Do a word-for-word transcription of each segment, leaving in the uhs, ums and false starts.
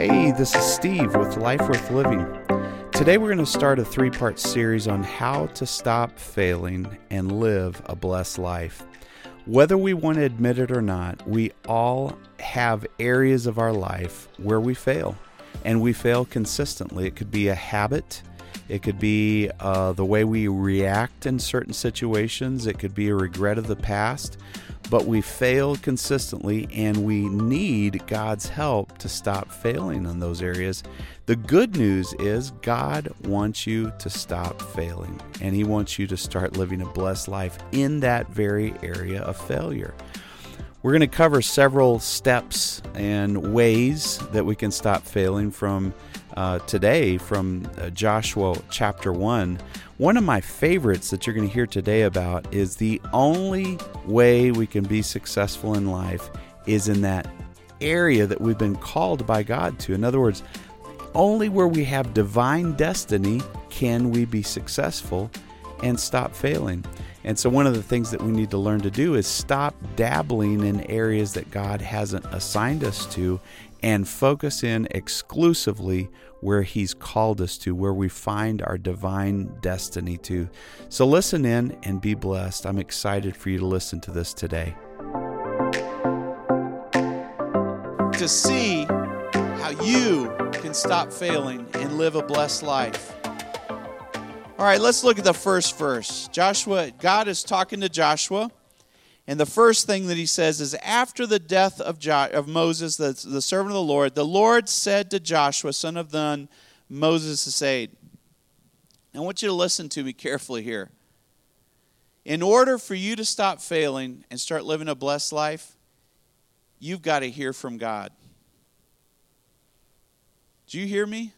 Hey, this is Steve with Life Worth Living. Today we're going to start a three-part series on how to stop failing and live a blessed life. Whether we want to admit it or not, we all have areas of our life where we fail, and we fail consistently. It could be a habit. It could be uh, the way we react in certain situations. It could be a regret of the past. But we fail consistently, and we need God's help to stop failing in those areas. The good news is God wants you to stop failing, and He wants you to start living a blessed life in that very area of failure. We're going to cover several steps and ways that we can stop failing from uh, today, from uh, Joshua chapter one. One of my favorites that you're going to hear today about is the only way we can be successful in life is in that area that we've been called by God to. In other words, only where we have divine destiny can we be successful and stop failing. And so one of the things that we need to learn to do is stop dabbling in areas that God hasn't assigned us to and focus in exclusively where He's called us to, where we find our divine destiny to. So listen in and be blessed. I'm excited for you to listen to this today. To see how you can stop failing and live a blessed life. All right, let's look at the first verse. Joshua, God is talking to Joshua. And the first thing that He says is, after the death of jo- of Moses, the, the servant of the Lord, the Lord said to Joshua, son of Nun, Moses' aide. I want you to listen to me carefully here. In order for you to stop failing and start living a blessed life, you've got to hear from God. Do you hear me?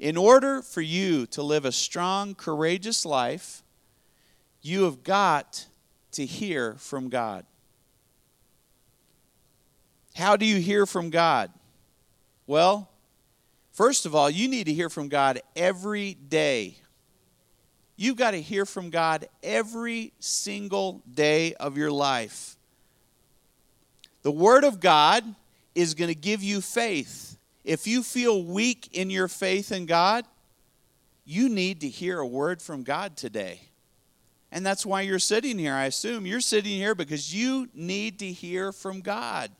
In order for you to live a strong, courageous life, you have got to hear from God. How do you hear from God? Well, first of all, you need to hear from God every day. You've got to hear from God every single day of your life. The Word of God is going to give you faith. If you feel weak in your faith in God, you need to hear a word from God today. And that's why you're sitting here, I assume. You're sitting here because you need to hear from God.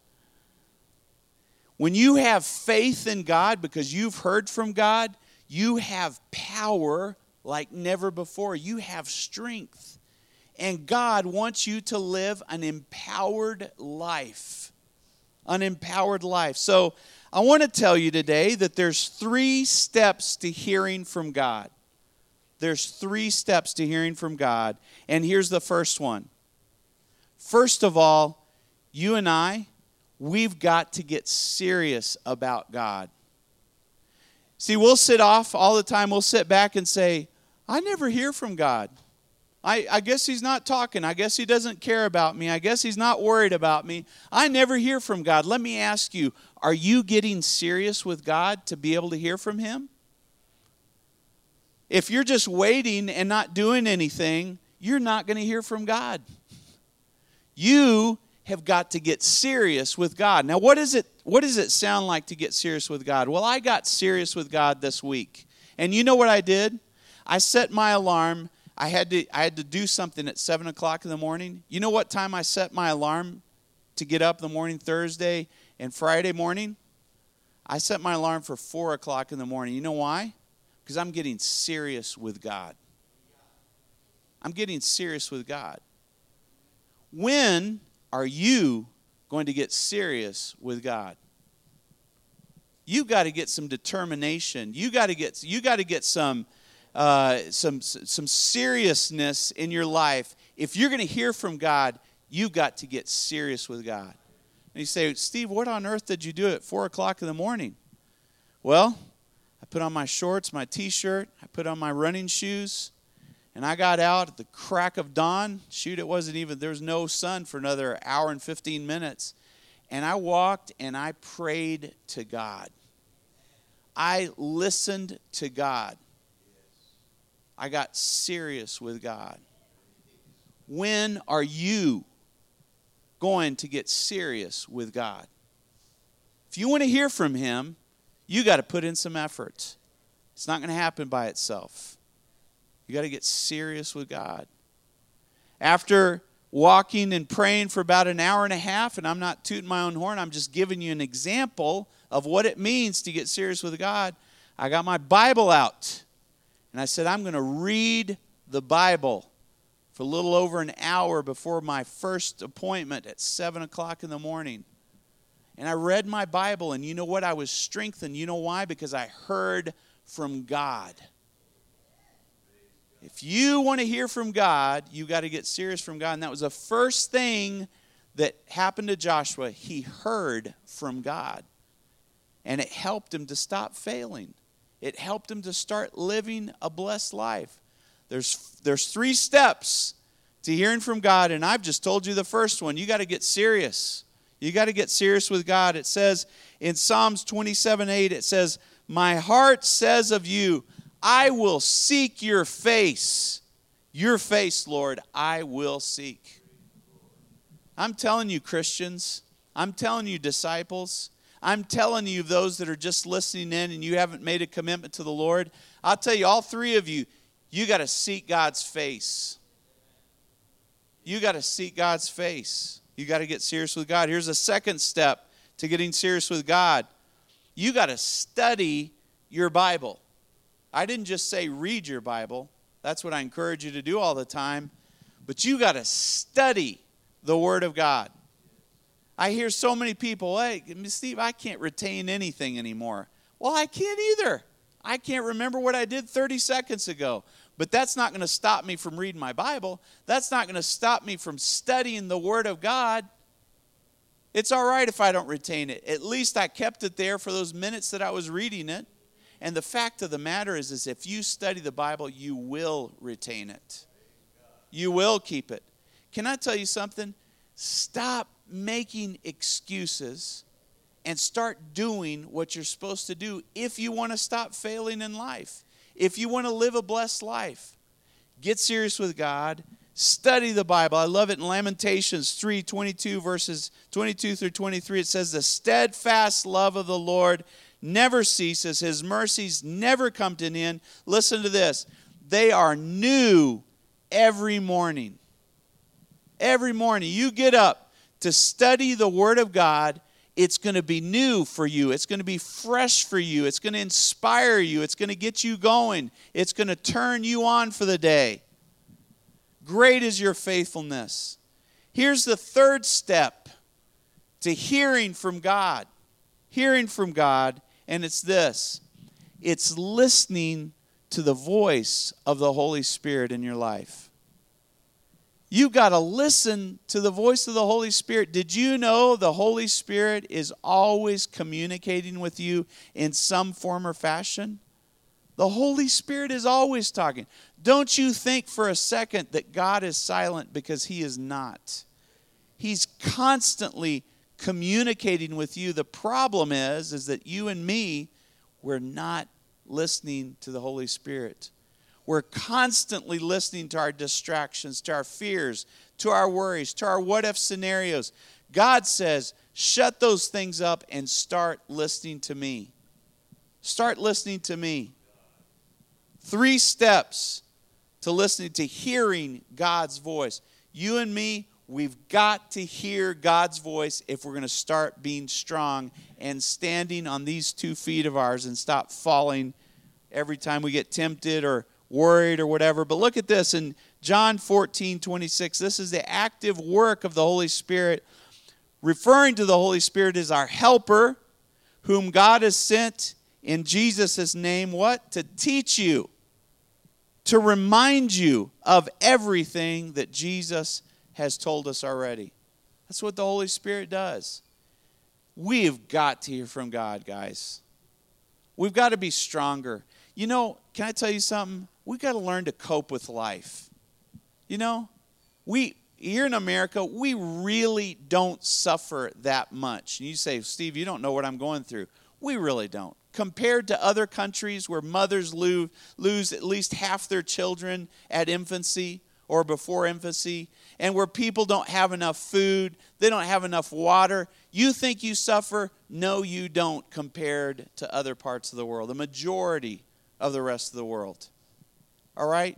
When you have faith in God because you've heard from God, you have power like never before. You have strength. And God wants you to live an empowered life. An empowered life. So I want to tell you today that there's three steps to hearing from God. There's three steps to hearing from God, and here's the first one. First of all, you and I, we've got to get serious about God. See, we'll sit off all the time. We'll sit back and say, I never hear from God. I, I guess He's not talking. I guess He doesn't care about me. I guess He's not worried about me. I never hear from God. Let me ask you, are you getting serious with God to be able to hear from Him? If you're just waiting and not doing anything, you're not going to hear from God. You have got to get serious with God. Now, what is it, what does it sound like to get serious with God? Well, I got serious with God this week. And you know what I did? I set my alarm. I had to, I had to do something at seven o'clock in the morning. You know what time I set my alarm to get up in the morning Thursday and Friday morning? I set my alarm for four o'clock in the morning. You know why? Because I'm getting serious with God. I'm getting serious with God. When are you going to get serious with God? You've got to get some determination. You got to get you got to get some uh, some some seriousness in your life. If you're going to hear from God, you've got to get serious with God. And you say, Steve, what on earth did you do at four o'clock in the morning? Well, I put on my shorts, my t-shirt, I put on my running shoes, and I got out at the crack of dawn. Shoot, it wasn't even, there was no sun for another hour and fifteen minutes. And I walked and I prayed to God. I listened to God. I got serious with God. When are you going to get serious with God? If If you want to hear from him, you got to put in some effort. It's not going to happen by itself. You got to get serious with God. After walking and praying for about an hour and a half, and I'm not tooting my own horn, I'm just giving you an example of what it means to get serious with God, I got my Bible out. And I said, I'm going to read the Bible for a little over an hour before my first appointment at seven o'clock in the morning. And I read my Bible, and you know what? I was strengthened. You know why? Because I heard from God. If you want to hear from God, you got to get serious from God. And that was the first thing that happened to Joshua. He heard from God. And it helped him to stop failing. It helped him to start living a blessed life. There's, there's three steps to hearing from God, and I've just told you the first one. You got to get serious. You got to get serious with God. It says in Psalms twenty-seven eight, it says, "My heart says of you, I will seek your face. Your face, Lord, I will seek." I'm telling you, Christians. I'm telling you, disciples. I'm telling you, those that are just listening in and you haven't made a commitment to the Lord, I'll tell you, all three of you, you got to seek God's face. You got to seek God's face. You got to get serious with God. Here's a second step to getting serious with God. You got to study your Bible. I didn't just say read your Bible. That's what I encourage you to do all the time. But you got to study the Word of God. I hear so many people, "Hey, Steve, I can't retain anything anymore." Well, I can't either. I can't remember what I did thirty seconds ago. But that's not going to stop me from reading my Bible. That's not going to stop me from studying the Word of God. It's all right if I don't retain it. At least I kept it there for those minutes that I was reading it. And the fact of the matter is, is if you study the Bible, you will retain it. You will keep it. Can I tell you something? Stop making excuses and start doing what you're supposed to do if you want to stop failing in life. If you want to live a blessed life, get serious with God. Study the Bible. I love it in Lamentations three twenty-two, verses twenty-two through twenty-three. It says, "The steadfast love of the Lord never ceases. His mercies never come to an end." Listen to this. "They are new every morning." Every morning you get up to study the Word of God, it's going to be new for you. It's going to be fresh for you. It's going to inspire you. It's going to get you going. It's going to turn you on for the day. Great is your faithfulness. Here's the third step to hearing from God. Hearing from God, and it's this. It's listening to the voice of the Holy Spirit in your life. You've got to listen to the voice of the Holy Spirit. Did you know the Holy Spirit is always communicating with you in some form or fashion? The Holy Spirit is always talking. Don't you think for a second that God is silent, because He is not. He's constantly communicating with you. The problem is, is that you and me, we're not listening to the Holy Spirit. We're constantly listening to our distractions, to our fears, to our worries, to our what-if scenarios. God says, shut those things up and start listening to me. Start listening to me. Three steps to listening, to hearing God's voice. You and me, we've got to hear God's voice if we're going to start being strong and standing on these two feet of ours and stop falling every time we get tempted or worried or whatever. But look at this in John fourteen twenty-six. This is the active work of the Holy Spirit, referring to the Holy Spirit as our helper, whom God has sent in Jesus' name, what? To teach you, to remind you of everything that Jesus has told us already. That's what the Holy Spirit does. We've got to hear from God, guys. We've got to be stronger. You know, can I tell you something? We've got to learn to cope with life. You know, we here in America, we really don't suffer that much. And you say, "Steve, you don't know what I'm going through." We really don't. Compared to other countries where mothers lose, lose at least half their children at infancy, or before infancy, and where people don't have enough food, they don't have enough water. You think you suffer? No, you don't, compared to other parts of the world, the majority of the rest of the world. All right?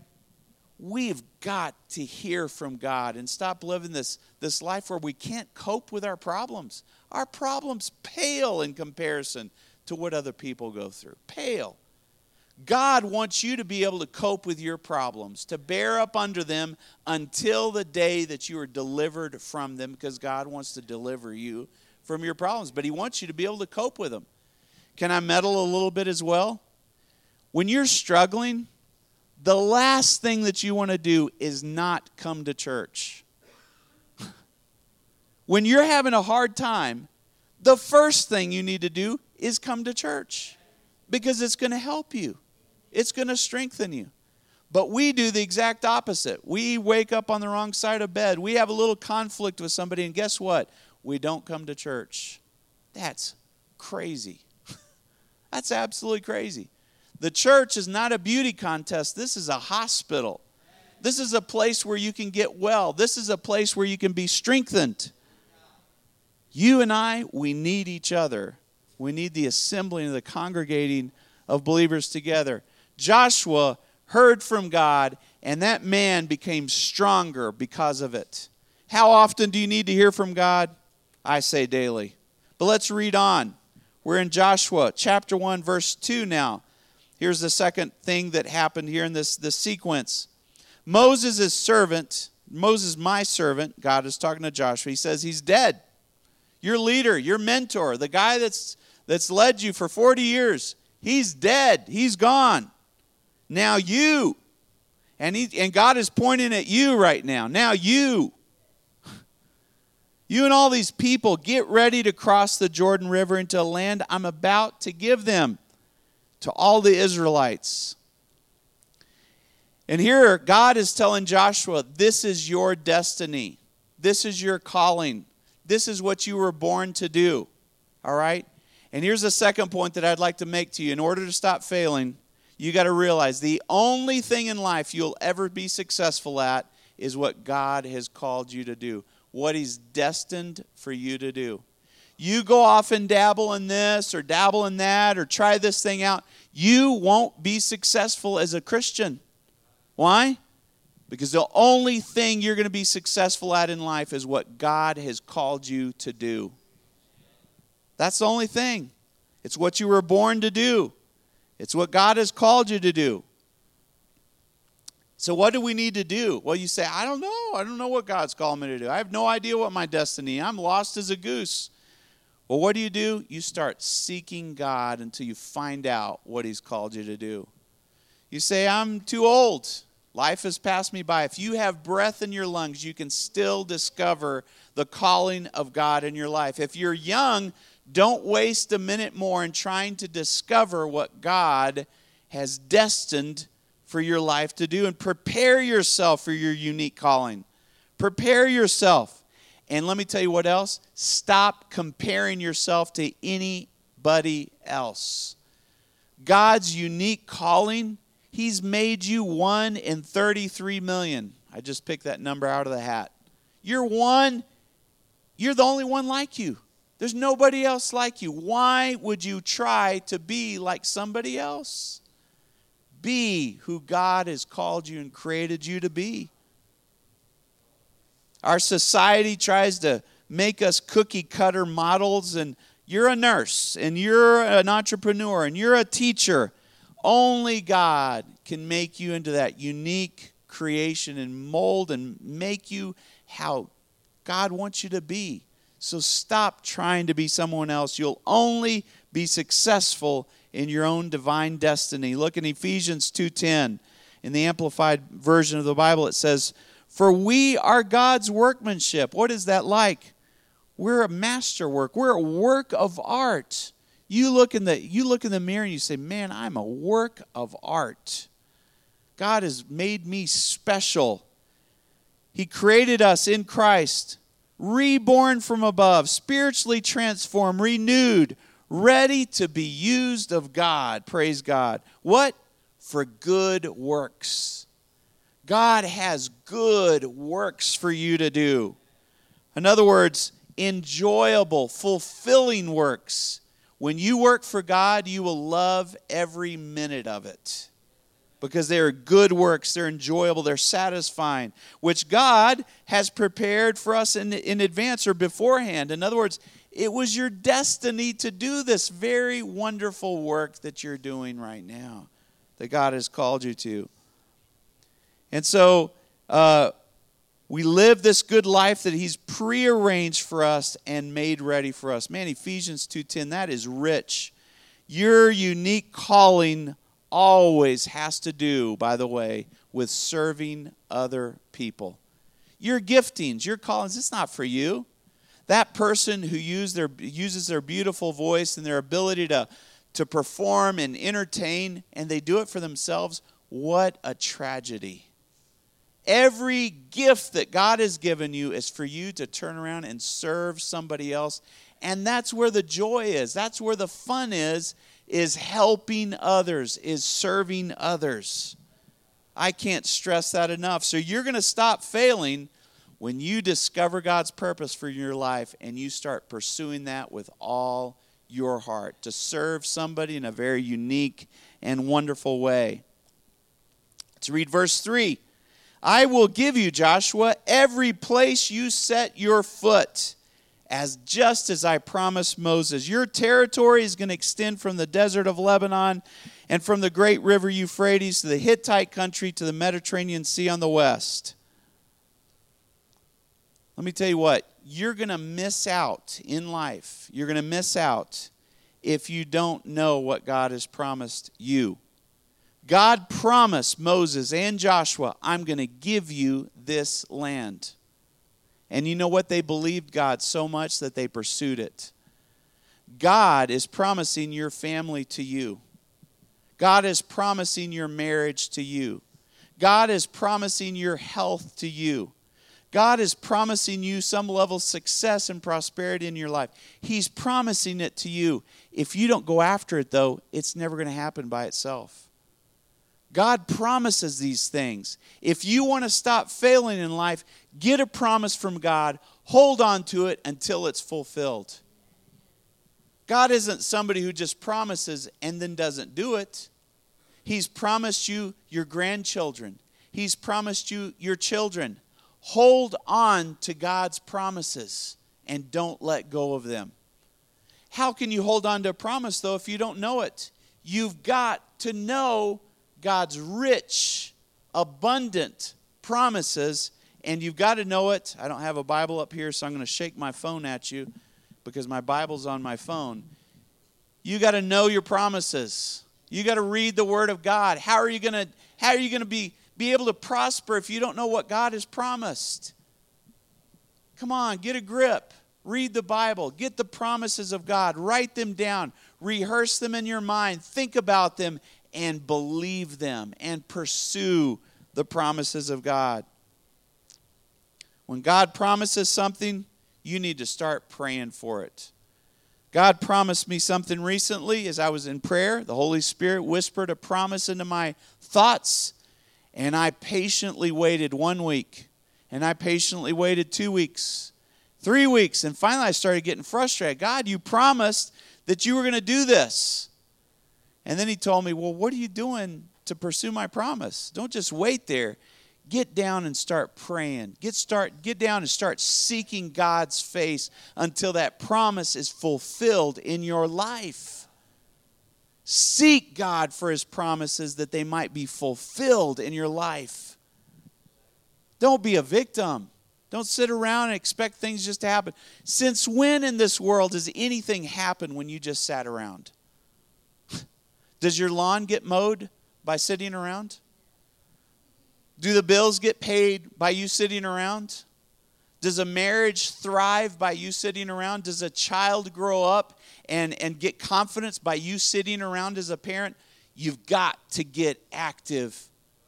We've got to hear from God and stop living this, this life where we can't cope with our problems. Our problems pale in comparison to what other people go through. Pale. God wants you to be able to cope with your problems, to bear up under them until the day that you are delivered from them, because God wants to deliver you from your problems, but He wants you to be able to cope with them. Can I meddle a little bit as well? When you're struggling, the last thing that you want to do is not come to church. When you're having a hard time, the first thing you need to do is come to church, because it's going to help you. It's going to strengthen you. But we do the exact opposite. We wake up on the wrong side of bed. We have a little conflict with somebody, and guess what? We don't come to church. That's crazy. That's absolutely crazy. The church is not a beauty contest. This is a hospital. This is a place where you can get well. This is a place where you can be strengthened. You and I, we need each other. We need the assembling and the congregating of believers together. Joshua heard from God, and that man became stronger because of it. How often do you need to hear from God? I say daily. But let's read on. We're in Joshua chapter one, verse two now. Here's the second thing that happened here in this, this sequence. Moses' servant, Moses, my servant, God is talking to Joshua. He says, he's dead. Your leader, your mentor, the guy that's that's led you for forty years, he's dead. He's gone. Now you, and he, and God is pointing at you right now. Now you, you and all these people, get ready to cross the Jordan River into a land I'm about to give them, to all the Israelites. And here God is telling Joshua, this is your destiny. This is your calling. This is what you were born to do. All right? And here's the second point that I'd like to make to you. In order to stop failing, you got to realize the only thing in life you'll ever be successful at is what God has called you to do, what He's destined for you to do. You go off and dabble in this or dabble in that or try this thing out, you won't be successful as a Christian. Why? Because the only thing you're going to be successful at in life is what God has called you to do. That's the only thing. It's what you were born to do. It's what God has called you to do. So what do we need to do? Well, you say, I don't know. I don't know what God's calling me to do. I have no idea what my destiny is. I'm lost as a goose. Well, what do you do? You start seeking God until you find out what He's called you to do. You say, I'm too old. Life has passed me by. If you have breath in your lungs, you can still discover the calling of God in your life. If you're young, don't waste a minute more in trying to discover what God has destined for your life to do. And prepare yourself for your unique calling. Prepare yourself. And let me tell you what else. Stop comparing yourself to anybody else. God's unique calling, He's made you one in thirty-three million. I just picked that number out of the hat. You're one. You're the only one like you. There's nobody else like you. Why would you try to be like somebody else? Be who God has called you and created you to be. Our society tries to make us cookie-cutter models, and you're a nurse, and you're an entrepreneur, and you're a teacher. Only God can make you into that unique creation and mold and make you how God wants you to be. So stop trying to be someone else. You'll only be successful in your own divine destiny. Look in Ephesians two ten. In the Amplified Version of the Bible, it says, for we are God's workmanship. What is that like? We're a masterwork. We're a work of art. You look in the, you look in the mirror and you say, man, I'm a work of art. God has made me special. He created us in Christ, reborn from above, spiritually transformed, renewed, ready to be used of God. Praise God. What? For good works. God has good works for you to do. In other words, enjoyable, fulfilling works. When you work for God, you will love every minute of it because they are good works, they're enjoyable, they're satisfying, which God has prepared for us in, in advance or beforehand. In other words, it was your destiny to do this very wonderful work that you're doing right now, that God has called you to. And so uh, we live this good life that he's prearranged for us and made ready for us. Man, Ephesians two ten, that is rich. Your unique calling always has to do, by the way, with serving other people. Your giftings, your callings, it's not for you. That person who use their, uses their beautiful voice and their ability to, to perform and entertain, and they do it for themselves, what a tragedy. Every gift that God has given you is for you to turn around and serve somebody else. And that's where the joy is. That's where the fun is, is helping others, is serving others. I can't stress that enough. So you're going to stop failing when you discover God's purpose for your life and you start pursuing that with all your heart, to serve somebody in a very unique and wonderful way. Let's read verse three. I will give you, Joshua, every place you set your foot, as just as I promised Moses. Your territory is going to extend from the desert of Lebanon and from the great river Euphrates to the Hittite country to the Mediterranean Sea on the west. Let me tell you what, you're going to miss out in life. You're going to miss out if you don't know what God has promised you. God promised Moses and Joshua, I'm going to give you this land. And you know what? They believed God so much that they pursued it. God is promising your family to you. God is promising your marriage to you. God is promising your health to you. God is promising you some level of success and prosperity in your life. He's promising it to you. If you don't go after it, though, it's never going to happen by itself. God promises these things. If you want to stop failing in life, get a promise from God. Hold on to it until it's fulfilled. God isn't somebody who just promises and then doesn't do it. He's promised you your grandchildren. He's promised you your children. Hold on to God's promises and don't let go of them. How can you hold on to a promise, though, if you don't know it? You've got to know God's rich, abundant promises, and you've got to know it. I don't have a Bible up here, so I'm going to shake my phone at you because my Bible's on my phone. You got to know your promises. You got to read the Word of God. How are you going to how are you going to be, be able to prosper if you don't know what God has promised? Come on, get a grip. Read the Bible. Get the promises of God. Write them down. Rehearse them in your mind. Think about them. And believe them and pursue the promises of God. When God promises something, you need to start praying for it. God promised me something recently as I was in prayer. The Holy Spirit whispered a promise into my thoughts, and I patiently waited one week, and I patiently waited two weeks, three weeks, and finally I started getting frustrated. God, you promised that you were going to do this. And then he told me, well, what are you doing to pursue my promise? Don't just wait there. Get down and start praying. Get start. Get down and start seeking God's face until that promise is fulfilled in your life. Seek God for his promises that they might be fulfilled in your life. Don't be a victim. Don't sit around and expect things just to happen. Since when in this world does anything happen when you just sat around? Does your lawn get mowed by sitting around? Do the bills get paid by you sitting around? Does a marriage thrive by you sitting around? Does a child grow up and, and get confidence by you sitting around as a parent? You've got to get active,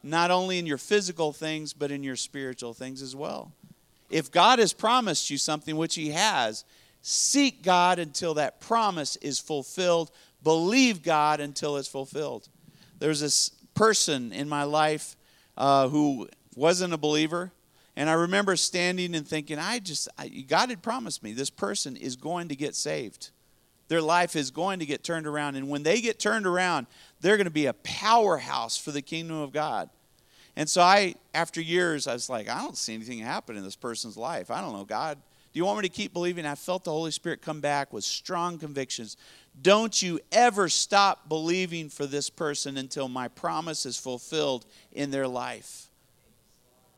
not only in your physical things, but in your spiritual things as well. If God has promised you something, which he has, seek God until that promise is fulfilled. Believe God until it's fulfilled. There's this person in my life uh, who wasn't a believer. And I remember standing and thinking, I just, I, God had promised me this person is going to get saved. Their life is going to get turned around. And when they get turned around, they're going to be a powerhouse for the kingdom of God. And so I, after years, I was like, I don't see anything happen in this person's life. I don't know, God, do you want me to keep believing? I felt the Holy Spirit come back with strong convictions. Don't you ever stop believing for this person until my promise is fulfilled in their life.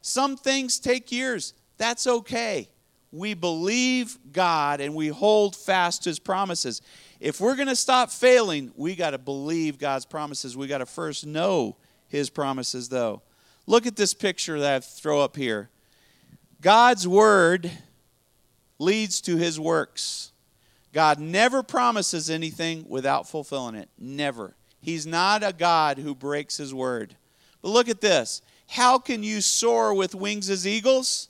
Some things take years. That's okay. We believe God and we hold fast to His promises. If we're going to stop failing, we got to believe God's promises. We got to first know His promises, though. Look at this picture that I throw up here. God's word leads to His works. God never promises anything without fulfilling it. Never. He's not a God who breaks His word. But look at this. How can you soar with wings as eagles?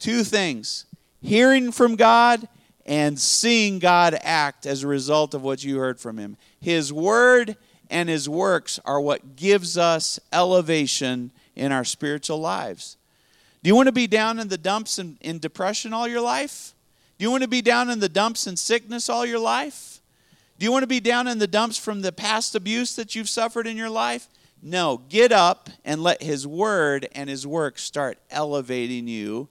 Two things. Hearing from God and seeing God act as a result of what you heard from Him. His word and His works are what gives us elevation in our spiritual lives. Do you want to be down in the dumps and in depression all your life? Do you want to be down in the dumps in sickness all your life? Do you want to be down in the dumps from the past abuse that you've suffered in your life? No, get up and let His word and His work start elevating you,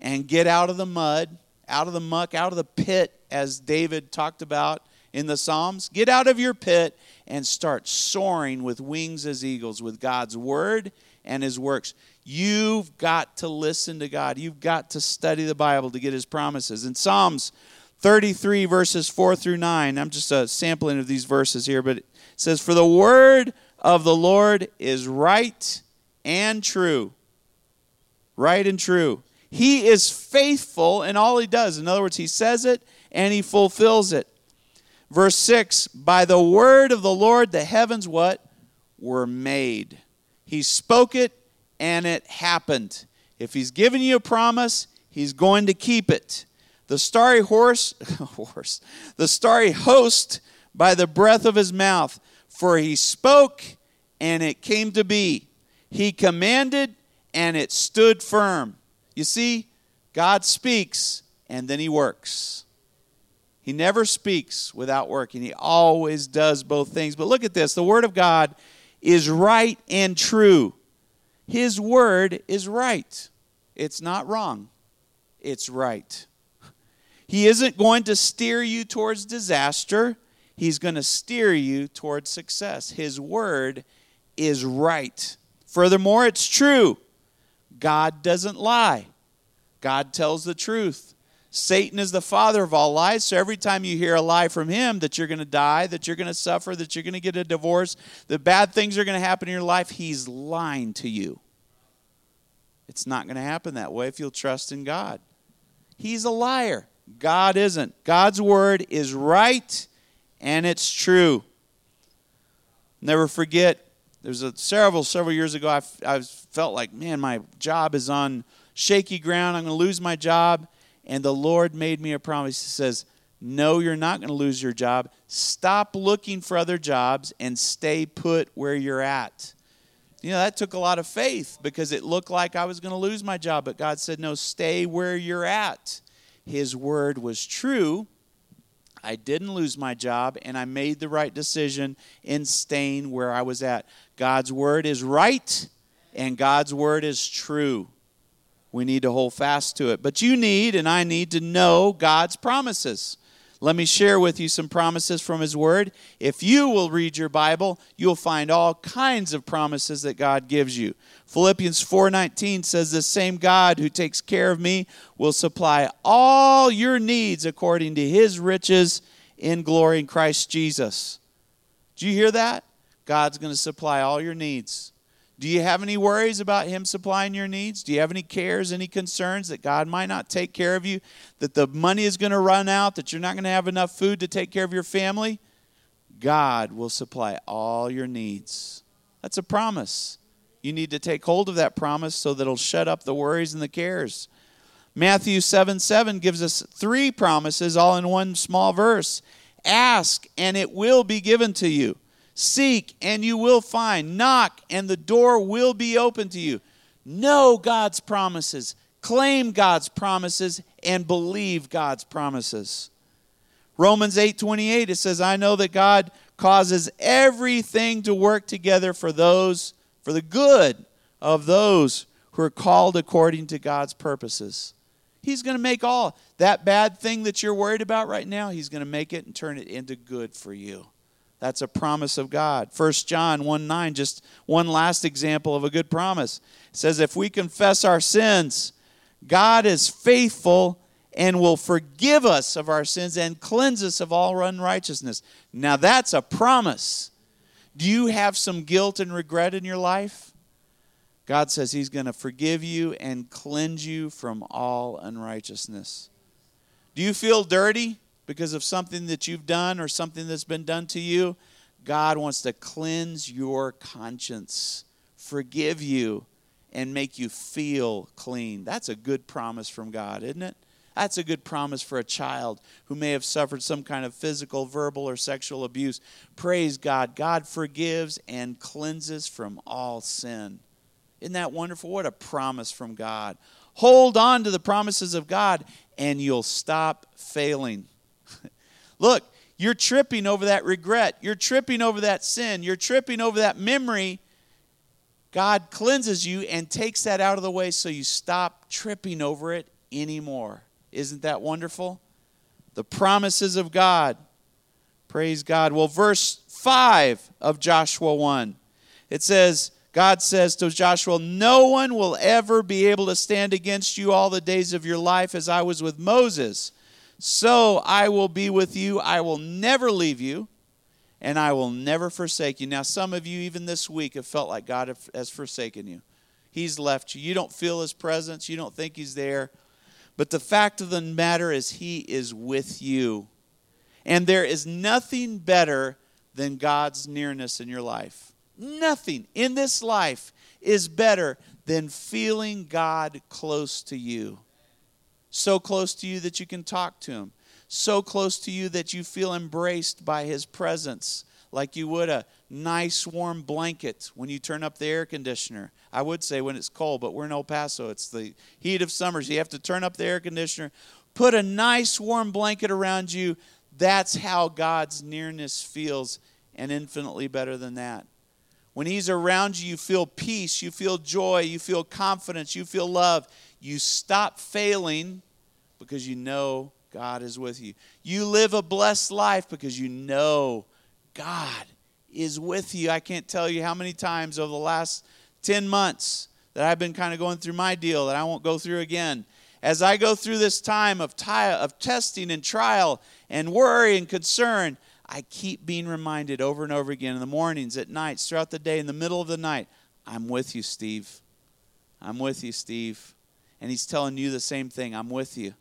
and get out of the mud, out of the muck, out of the pit, as David talked about in the Psalms. Get out of your pit and start soaring with wings as eagles with God's word and His works. You've got to listen to God. You've got to study the Bible to get His promises. In Psalms thirty-three, verses four through nine, I'm just uh, sampling of these verses here, but it says, "For the word of the Lord is right and true." Right and true. He is faithful in all He does. In other words, He says it and He fulfills it. Verse six, "By the word of the Lord the heavens," what? "Were made." He spoke it and it happened. If He's given you a promise, He's going to keep it. The starry horse, horse, the starry host by the breath of His mouth, for He spoke and it came to be. He commanded and it stood firm. You see, God speaks and then He works. He never speaks without working. He always does both things. But look at this. The word of God is right and true. His word is right. It's not wrong. It's right. He isn't going to steer you towards disaster. He's going to steer you towards success. His word is right. Furthermore, it's true. God doesn't lie. God tells the truth. Satan is the father of all lies, so every time you hear a lie from him, that you're going to die, that you're going to suffer, that you're going to get a divorce, that bad things are going to happen in your life, he's lying to you. It's not going to happen that way if you'll trust in God. He's a liar. God isn't. God's word is right, and it's true. Never forget, there's a several, several years ago, I, I felt like, man, my job is on shaky ground. I'm going to lose my job. And the Lord made me a promise. He says, no, you're not going to lose your job. Stop looking for other jobs and stay put where you're at. You know, that took a lot of faith because it looked like I was going to lose my job. But God said, no, stay where you're at. His word was true. I didn't lose my job, and I made the right decision in staying where I was at. God's word is right, and God's word is true. We need to hold fast to it. But you need and I need to know God's promises. Let me share with you some promises from His word. If you will read your Bible, you'll find all kinds of promises that God gives you. Philippians four nineteen says, "The same God who takes care of me will supply all your needs according to His riches in glory in Christ Jesus." Do you hear that? God's going to supply all your needs. Do you have any worries about Him supplying your needs? Do you have any cares, any concerns that God might not take care of you, that the money is going to run out, that you're not going to have enough food to take care of your family? God will supply all your needs. That's a promise. You need to take hold of that promise so that it'll shut up the worries and the cares. Matthew seven seven gives us three promises all in one small verse. "Ask, and it will be given to you. Seek, and you will find. Knock, and the door will be open to you." know God's promises, claim God's promises, and believe God's promises. Romans eight twenty-eight, it says, I know that God causes everything to work together for those, for the good of those who are called according to God's purposes. He's going to make all that bad thing that you're worried about right now, he's going to make it and turn it into good for you. That's a promise of God. First John one nine, just one last example of a good promise. It says, if we confess our sins, God is faithful and will forgive us of our sins and cleanse us of all unrighteousness. Now that's a promise. Do you have some guilt and regret in your life? God says he's going to forgive you and cleanse you from all unrighteousness. Do you feel dirty because of something that you've done or something that's been done to you? God wants to cleanse your conscience, forgive you, and make you feel clean. That's a good promise from God, isn't it? That's a good promise for a child who may have suffered some kind of physical, verbal, or sexual abuse. Praise God. God forgives and cleanses from all sin. Isn't that wonderful? What a promise from God. Hold on to the promises of God and you'll stop failing. Look, you're tripping over that regret. You're tripping over that sin. You're tripping over that memory. God cleanses you and takes that out of the way so you stop tripping over it anymore. Isn't that wonderful? The promises of God. Praise God. Well, verse five of Joshua one, it says, God says to Joshua, no one will ever be able to stand against you all the days of your life as I was with Moses. So I will be with you. I will never leave you, and I will never forsake you. Now, some of you, even this week, have felt like God has forsaken you. He's left you. You don't feel his presence. You don't think he's there. But the fact of the matter is he is with you. And there is nothing better than God's nearness in your life. Nothing in this life is better than feeling God close to you. So close to you that you can talk to him. So close to you that you feel embraced by his presence, like you would a nice warm blanket when you turn up the air conditioner. I would say when it's cold, but we're in El Paso. It's the heat of summer, so you have to turn up the air conditioner. Put a nice warm blanket around you. That's how God's nearness feels, and infinitely better than that. When he's around you, you feel peace, you feel joy, you feel confidence, you feel love. You stop failing because you know God is with you. You live a blessed life because you know God is with you. I can't tell you how many times over the last ten months that I've been kind of going through my deal that I won't go through again. As I go through this time of tie, of testing and trial and worry and concern, I keep being reminded over and over again in the mornings, at nights, throughout the day, in the middle of the night, I'm with you, Steve. I'm with you, Steve. And he's telling you the same thing. I'm with you.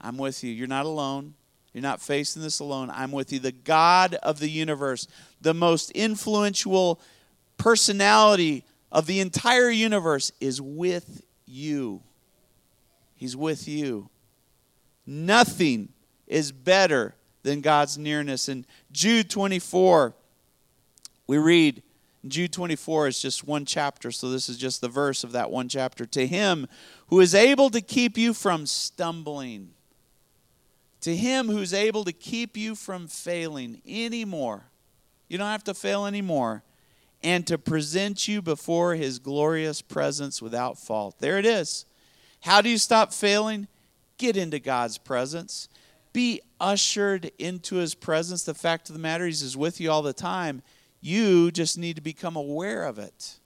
I'm with you. You're not alone. You're not facing this alone. I'm with you. The God of the universe, the most influential personality of the entire universe, is with you. He's with you. Nothing is better than God's nearness. In Jude twenty-four, we read, Jude twenty-four is just one chapter, so this is just the verse of that one chapter. To him who is able to keep you from stumbling, to him who's able to keep you from failing anymore. You don't have to fail anymore. And to present you before his glorious presence without fault. There it is. How do you stop failing? Get into God's presence. Be ushered into his presence. The fact of the matter is he's with you all the time. You just need to become aware of it.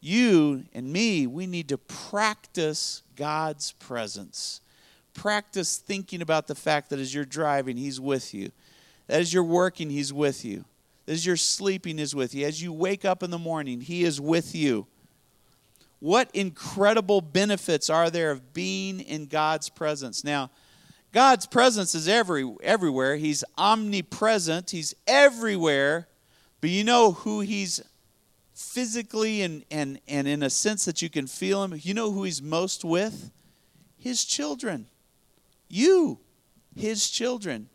You and me, we need to practice God's presence. Practice thinking about the fact that as you're driving, he's with you. As you're working, he's with you. As you're sleeping, he's with you. As you wake up in the morning, he is with you. What incredible benefits are there of being in God's presence? Now, God's presence is every, everywhere. He's omnipresent. He's everywhere. But you know who he's physically and, and, and in a sense that you can feel him? You know who he's most with? His children. You, his children.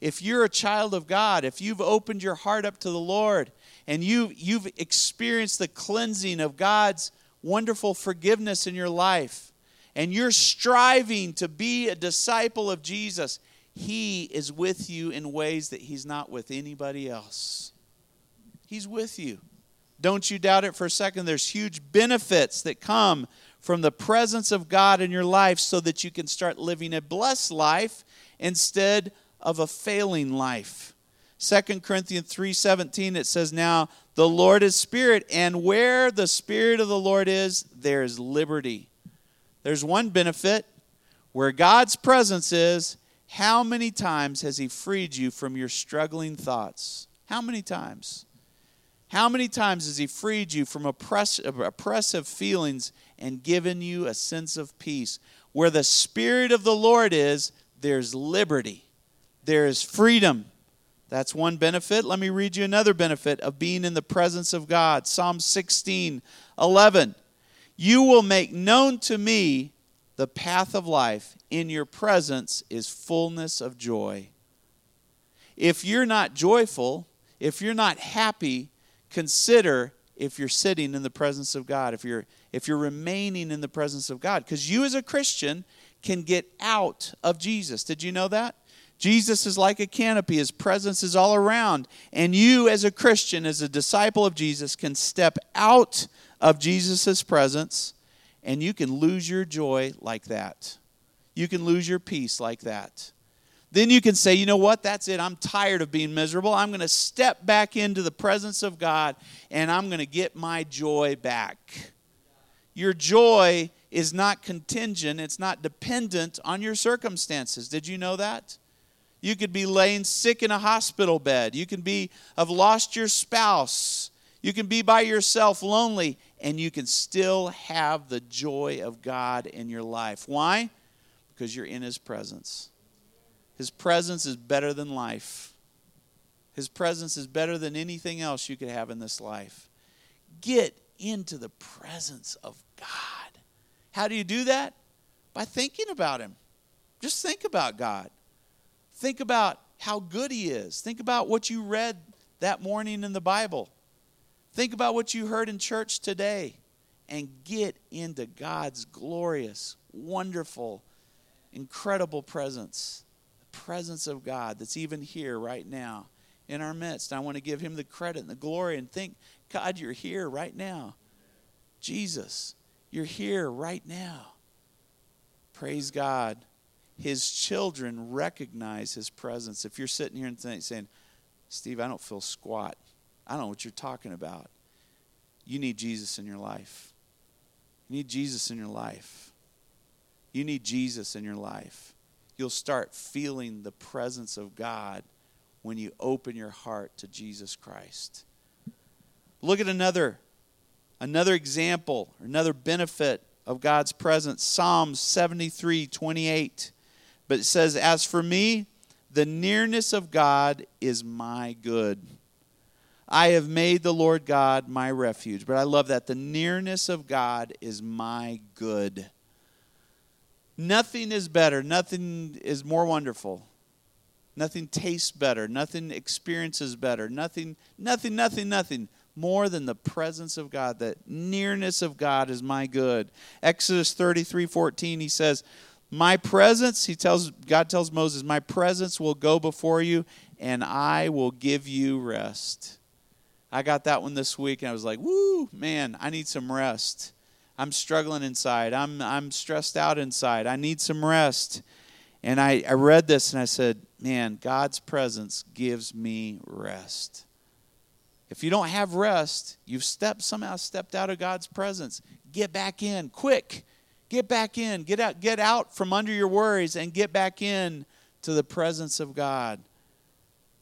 If you're a child of God, if you've opened your heart up to the Lord and you, you've experienced the cleansing of God's wonderful forgiveness in your life, and you're striving to be a disciple of Jesus, He is with you in ways that He's not with anybody else. He's with you. Don't you doubt it for a second. There's huge benefits that come from the presence of God in your life so that you can start living a blessed life instead of a failing life. Second Corinthians three seventeen, it says, "Now the Lord is Spirit, and where the Spirit of the Lord is, there is liberty." There's one benefit. Where God's presence is, how many times has He freed you from your struggling thoughts? How many times? How many times has He freed you from oppressive feelings and given you a sense of peace? Where the Spirit of the Lord is, there's liberty. There is freedom. That's one benefit. Let me read you another benefit of being in the presence of God. Psalm sixteen eleven. "You will make known to me the path of life. In your presence is fullness of joy." If you're not joyful, if you're not happy, consider if you're sitting in the presence of God, if you're if you're remaining in the presence of God. Because you as a Christian can get out of Jesus. Did you know that? Jesus is like a canopy. His presence is all around. And you as a Christian, as a disciple of Jesus, can step out of Jesus' presence, and you can lose your joy like that. You can lose your peace like that. Then you can say, you know what, that's it. I'm tired of being miserable. I'm going to step back into the presence of God, and I'm going to get my joy back. Your joy is not contingent. It's not dependent on your circumstances. Did you know that? You could be laying sick in a hospital bed. You can be have lost your spouse. You can be by yourself, lonely, and you can still have the joy of God in your life. Why? Because you're in His presence. His presence is better than life. His presence is better than anything else you could have in this life. Get into the presence of God. How do you do that? By thinking about Him. Just think about God. Think about how good He is. Think about what you read that morning in the Bible. Think about what you heard in church today. And get into God's glorious, wonderful, incredible presence. Presence of God that's even here right now in our midst. I want to give Him the credit and the glory and think, God, you're here right now. Jesus, you're here right now. Praise God. His children recognize His presence. If you're sitting here and saying, Steve, I don't feel squat. I don't know what you're talking about. You need Jesus in your life. You need Jesus in your life. You need Jesus in your life. You'll start feeling the presence of God when you open your heart to Jesus Christ. Look at another, another example, another benefit of God's presence. Psalm seventy-three twenty-eight. But it says, "As for me, the nearness of God is my good. I have made the Lord God my refuge." But I love that. The nearness of God is my good. Nothing is better. Nothing is more wonderful. Nothing tastes better. Nothing experiences better. Nothing, nothing, nothing, nothing more than the presence of God. The nearness of God is my good. Exodus thirty-three fourteen, he says, "My presence," he tells God tells Moses, "My presence will go before you, and I will give you rest." I got that one this week, and I was like, "Woo, man! I need some rest. I'm struggling inside. I'm I'm stressed out inside. I need some rest." And I, I read this and I said, man, God's presence gives me rest. If you don't have rest, you've stepped somehow stepped out of God's presence. Get back in, quick. Get back in. Get out, get out from under your worries and get back in to the presence of God.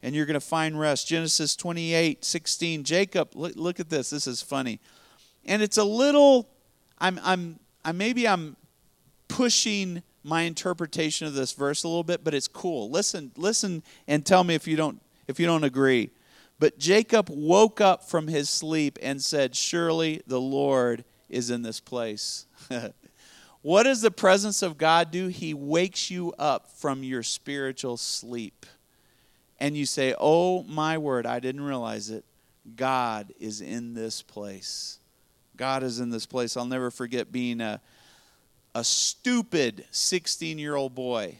And you're going to find rest. Genesis twenty-eight sixteen. Jacob, look, look at this. This is funny. And it's a little... I'm, I'm, I maybe I'm pushing my interpretation of this verse a little bit, but it's cool. Listen, listen, and tell me if you don't, if you don't agree. But Jacob woke up from his sleep and said, "Surely the Lord is in this place." What does the presence of God do? He wakes you up from your spiritual sleep, and you say, "Oh my word! I didn't realize it. God is in this place." God is in this place. I'll never forget being a, a stupid sixteen-year-old boy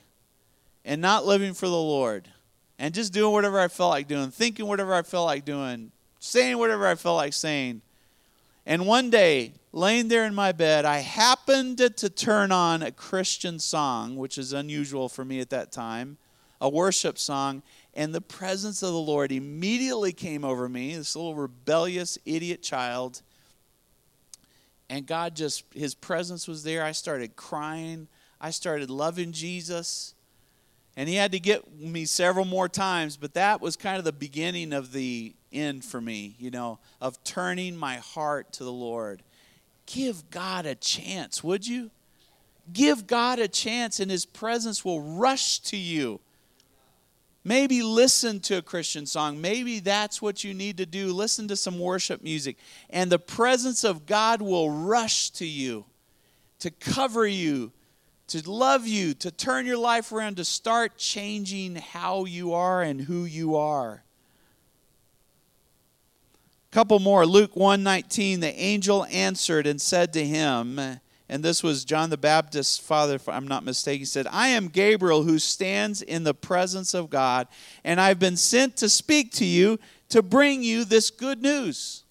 and not living for the Lord and just doing whatever I felt like doing, thinking whatever I felt like doing, saying whatever I felt like saying. And one day, laying there in my bed, I happened to turn on a Christian song, which is unusual for me at that time, a worship song, and the presence of the Lord immediately came over me, this little rebellious idiot child, and God just, his presence was there. I started crying. I started loving Jesus, and he had to get me several more times, but that was kind of the beginning of the end for me, you know, of turning my heart to the Lord. Give God a chance, would you? Give God a chance, and his presence will rush to you. Maybe listen to a Christian song. Maybe that's what you need to do. Listen to some worship music, and the presence of God will rush to you, to cover you, to love you, to turn your life around, to start changing how you are and who you are. Couple more. Luke one nineteen, the angel answered and said to him, and this was John the Baptist's father, if I'm not mistaken, he said, I am Gabriel who stands in the presence of God, and I've been sent to speak to you to bring you this good news.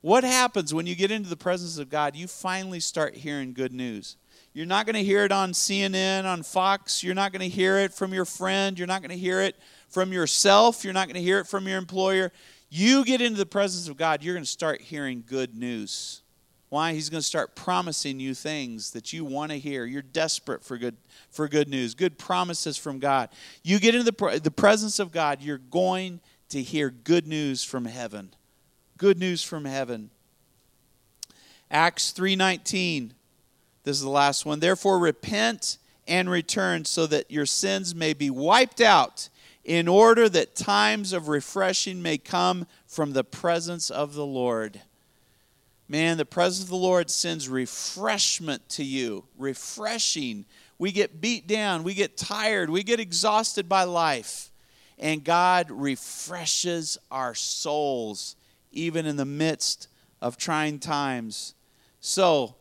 What happens when you get into the presence of God? You finally start hearing good news. You're not going to hear it on C N N, on Fox. You're not going to hear it from your friend. You're not going to hear it from yourself. You're not going to hear it from your employer. You get into the presence of God, you're going to start hearing good news. Why? He's going to start promising you things that you want to hear. You're desperate for good for good news, good promises from God. You get into the, the presence of God, you're going to hear good news from heaven. Good news from heaven. Acts three nineteen. This is the last one. Therefore, repent and return so that your sins may be wiped out, in order that times of refreshing may come from the presence of the Lord. Man, the presence of the Lord sends refreshment to you. Refreshing. We get beat down. We get tired. We get exhausted by life. And God refreshes our souls, even in the midst of trying times. So,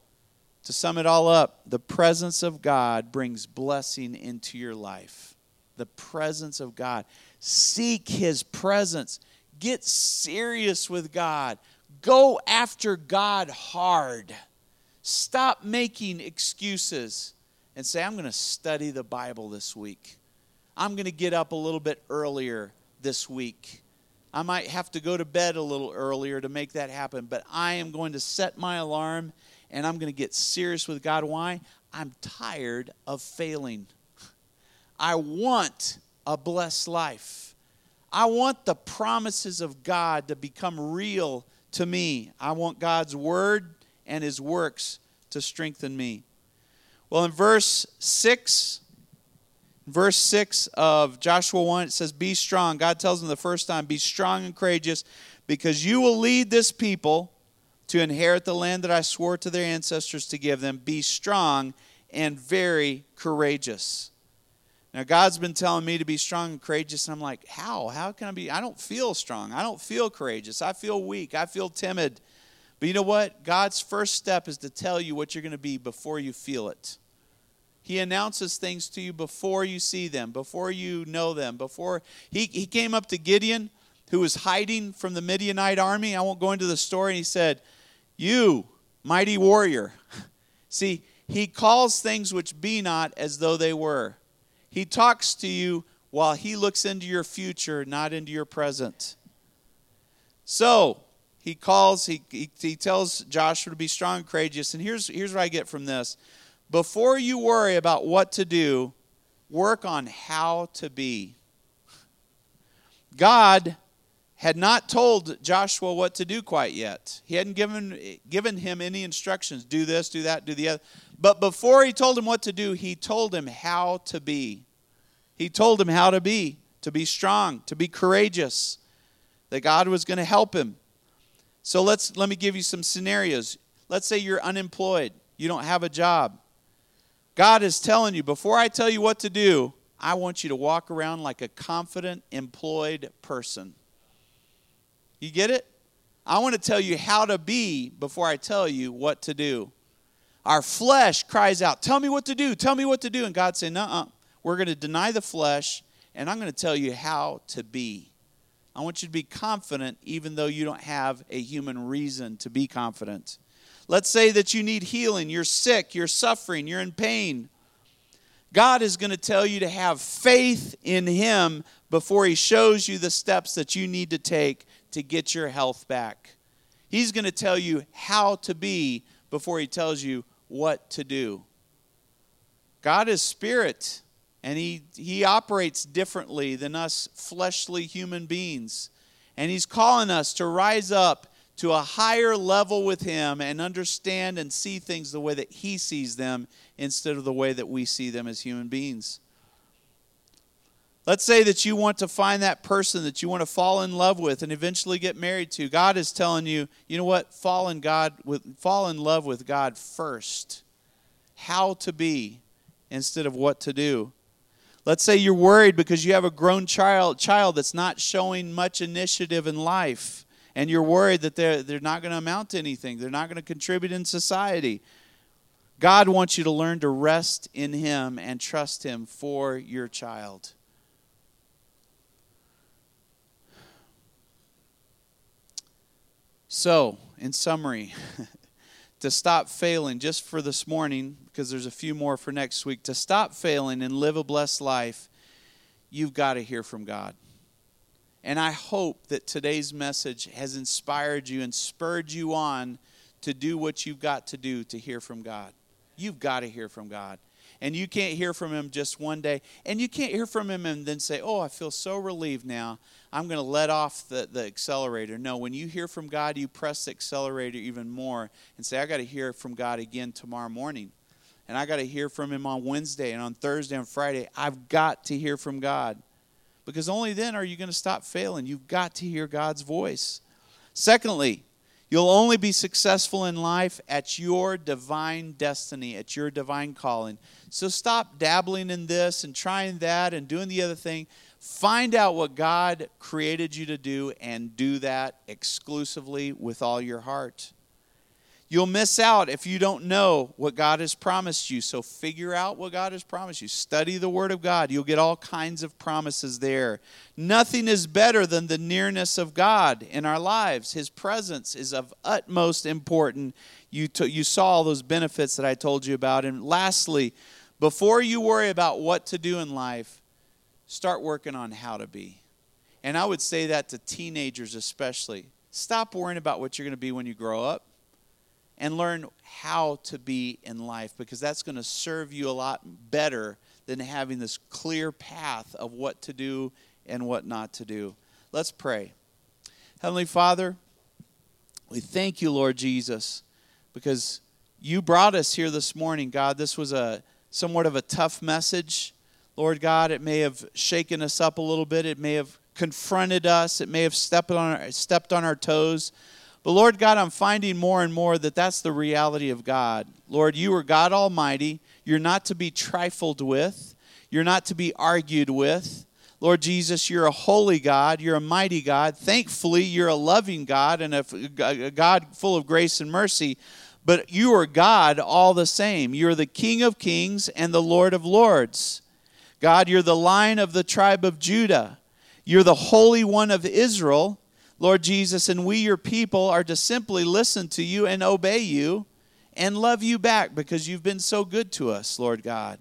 to sum it all up, the presence of God brings blessing into your life. The presence of God. Seek his presence. Get serious with God. Go after God hard. Stop making excuses and say, I'm going to study the Bible this week. I'm going to get up a little bit earlier this week. I might have to go to bed a little earlier to make that happen, but I am going to set my alarm and I'm going to get serious with God. Why? I'm tired of failing. I want a blessed life. I want the promises of God to become real to me. I want God's word and his works to strengthen me. Well, in verse six, verse six of Joshua one, it says, be strong. God tells them the first time, be strong and courageous, because you will lead this people to inherit the land that I swore to their ancestors to give them. Be strong and very courageous. Now, God's been telling me to be strong and courageous, and I'm like, how? How can I be? I don't feel strong. I don't feel courageous. I feel weak. I feel timid. But you know what? God's first step is to tell you what you're going to be before you feel it. He announces things to you before you see them, before you know them. Before He, he came up to Gideon, who was hiding from the Midianite army. I won't go into the story. And he said, you, mighty warrior. See, he calls things which be not as though they were. He talks to you while he looks into your future, not into your present. So, he calls, he, he, he tells Joshua to be strong and courageous. And here's, here's what I get from this. Before you worry about what to do, work on how to be. God had not told Joshua what to do quite yet. He hadn't given, given him any instructions. Do this, do that, do the other. But before he told him what to do, he told him how to be. He told him how to be, to be strong, to be courageous, that God was going to help him. So let's let me give you some scenarios. Let's say you're unemployed. You don't have a job. God is telling you, before I tell you what to do, I want you to walk around like a confident, employed person. You get it? I want to tell you how to be before I tell you what to do. Our flesh cries out, tell me what to do, tell me what to do. And God said, nuh-uh, we're going to deny the flesh, and I'm going to tell you how to be. I want you to be confident even though you don't have a human reason to be confident. Let's say that you need healing, you're sick, you're suffering, you're in pain. God is going to tell you to have faith in Him before He shows you the steps that you need to take to get your health back. He's going to tell you how to be before He tells you what to do. God is spirit, and He, he operates differently than us fleshly human beings. And He's calling us to rise up to a higher level with Him and understand and see things the way that He sees them instead of the way that we see them as human beings. Let's say that you want to find that person that you want to fall in love with and eventually get married to. God is telling you, you know what? Fall in God with, fall in love with God first. How to be instead of what to do. Let's say you're worried because you have a grown child child that's not showing much initiative in life. And you're worried that they're, they're not going to amount to anything. They're not going to contribute in society. God wants you to learn to rest in Him and trust Him for your child. So, in summary, to stop failing, just for this morning, because there's a few more for next week, to stop failing and live a blessed life, you've got to hear from God. And I hope that today's message has inspired you and spurred you on to do what you've got to do to hear from God. You've got to hear from God. And you can't hear from Him just one day. And you can't hear from Him and then say, oh, I feel so relieved now. I'm going to let off the, the accelerator. No, when you hear from God, you press the accelerator even more and say, I got to hear from God again tomorrow morning. And I got to hear from Him on Wednesday and on Thursday and Friday. I've got to hear from God. Because only then are you going to stop failing. You've got to hear God's voice. Secondly, you'll only be successful in life at your divine destiny, at your divine calling. So stop dabbling in this and trying that and doing the other thing. Find out what God created you to do and do that exclusively with all your heart. You'll miss out if you don't know what God has promised you. So figure out what God has promised you. Study the Word of God. You'll get all kinds of promises there. Nothing is better than the nearness of God in our lives. His presence is of utmost importance. You, t- you saw all those benefits that I told you about. And lastly, before you worry about what to do in life, start working on how to be. And I would say that to teenagers especially. Stop worrying about what you're going to be when you grow up. And learn how to be in life, because that's going to serve you a lot better than having this clear path of what to do and what not to do. Let's pray. Heavenly Father, we thank you, Lord Jesus, because you brought us here this morning, God. This was a somewhat of a tough message. Lord God, it may have shaken us up a little bit. It may have confronted us. It may have stepped on our, stepped on our toes. But Lord God, I'm finding more and more that that's the reality of God. Lord, you are God Almighty. You're not to be trifled with. You're not to be argued with. Lord Jesus, you're a holy God. You're a mighty God. Thankfully, you're a loving God and a God full of grace and mercy. But you are God all the same. You're the King of kings and the Lord of lords. God, you're the Lion of the tribe of Judah. You're the Holy One of Israel. Lord Jesus, and we, your people, are to simply listen to you and obey you and love you back because you've been so good to us, Lord God.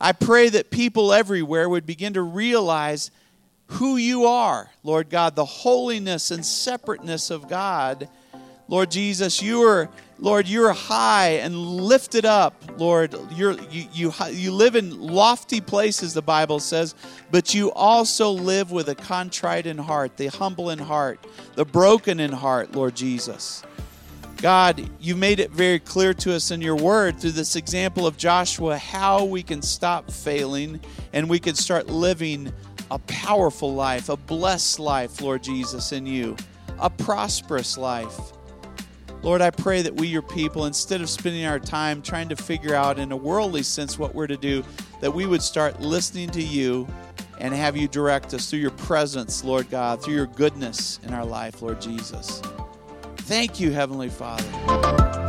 I pray that people everywhere would begin to realize who you are, Lord God, the holiness and separateness of God. Lord Jesus, you are, Lord, you're high and lifted up, Lord. You're, you, you, you live in lofty places, the Bible says, but you also live with a contrite in heart, the humble in heart, the broken in heart, Lord Jesus. God, you made it very clear to us in your word through this example of Joshua how we can stop failing and we can start living a powerful life, a blessed life, Lord Jesus, in you, a prosperous life. Lord, I pray that we, your people, instead of spending our time trying to figure out in a worldly sense what we're to do, that we would start listening to you and have you direct us through your presence, Lord God, through your goodness in our life, Lord Jesus. Thank you, Heavenly Father.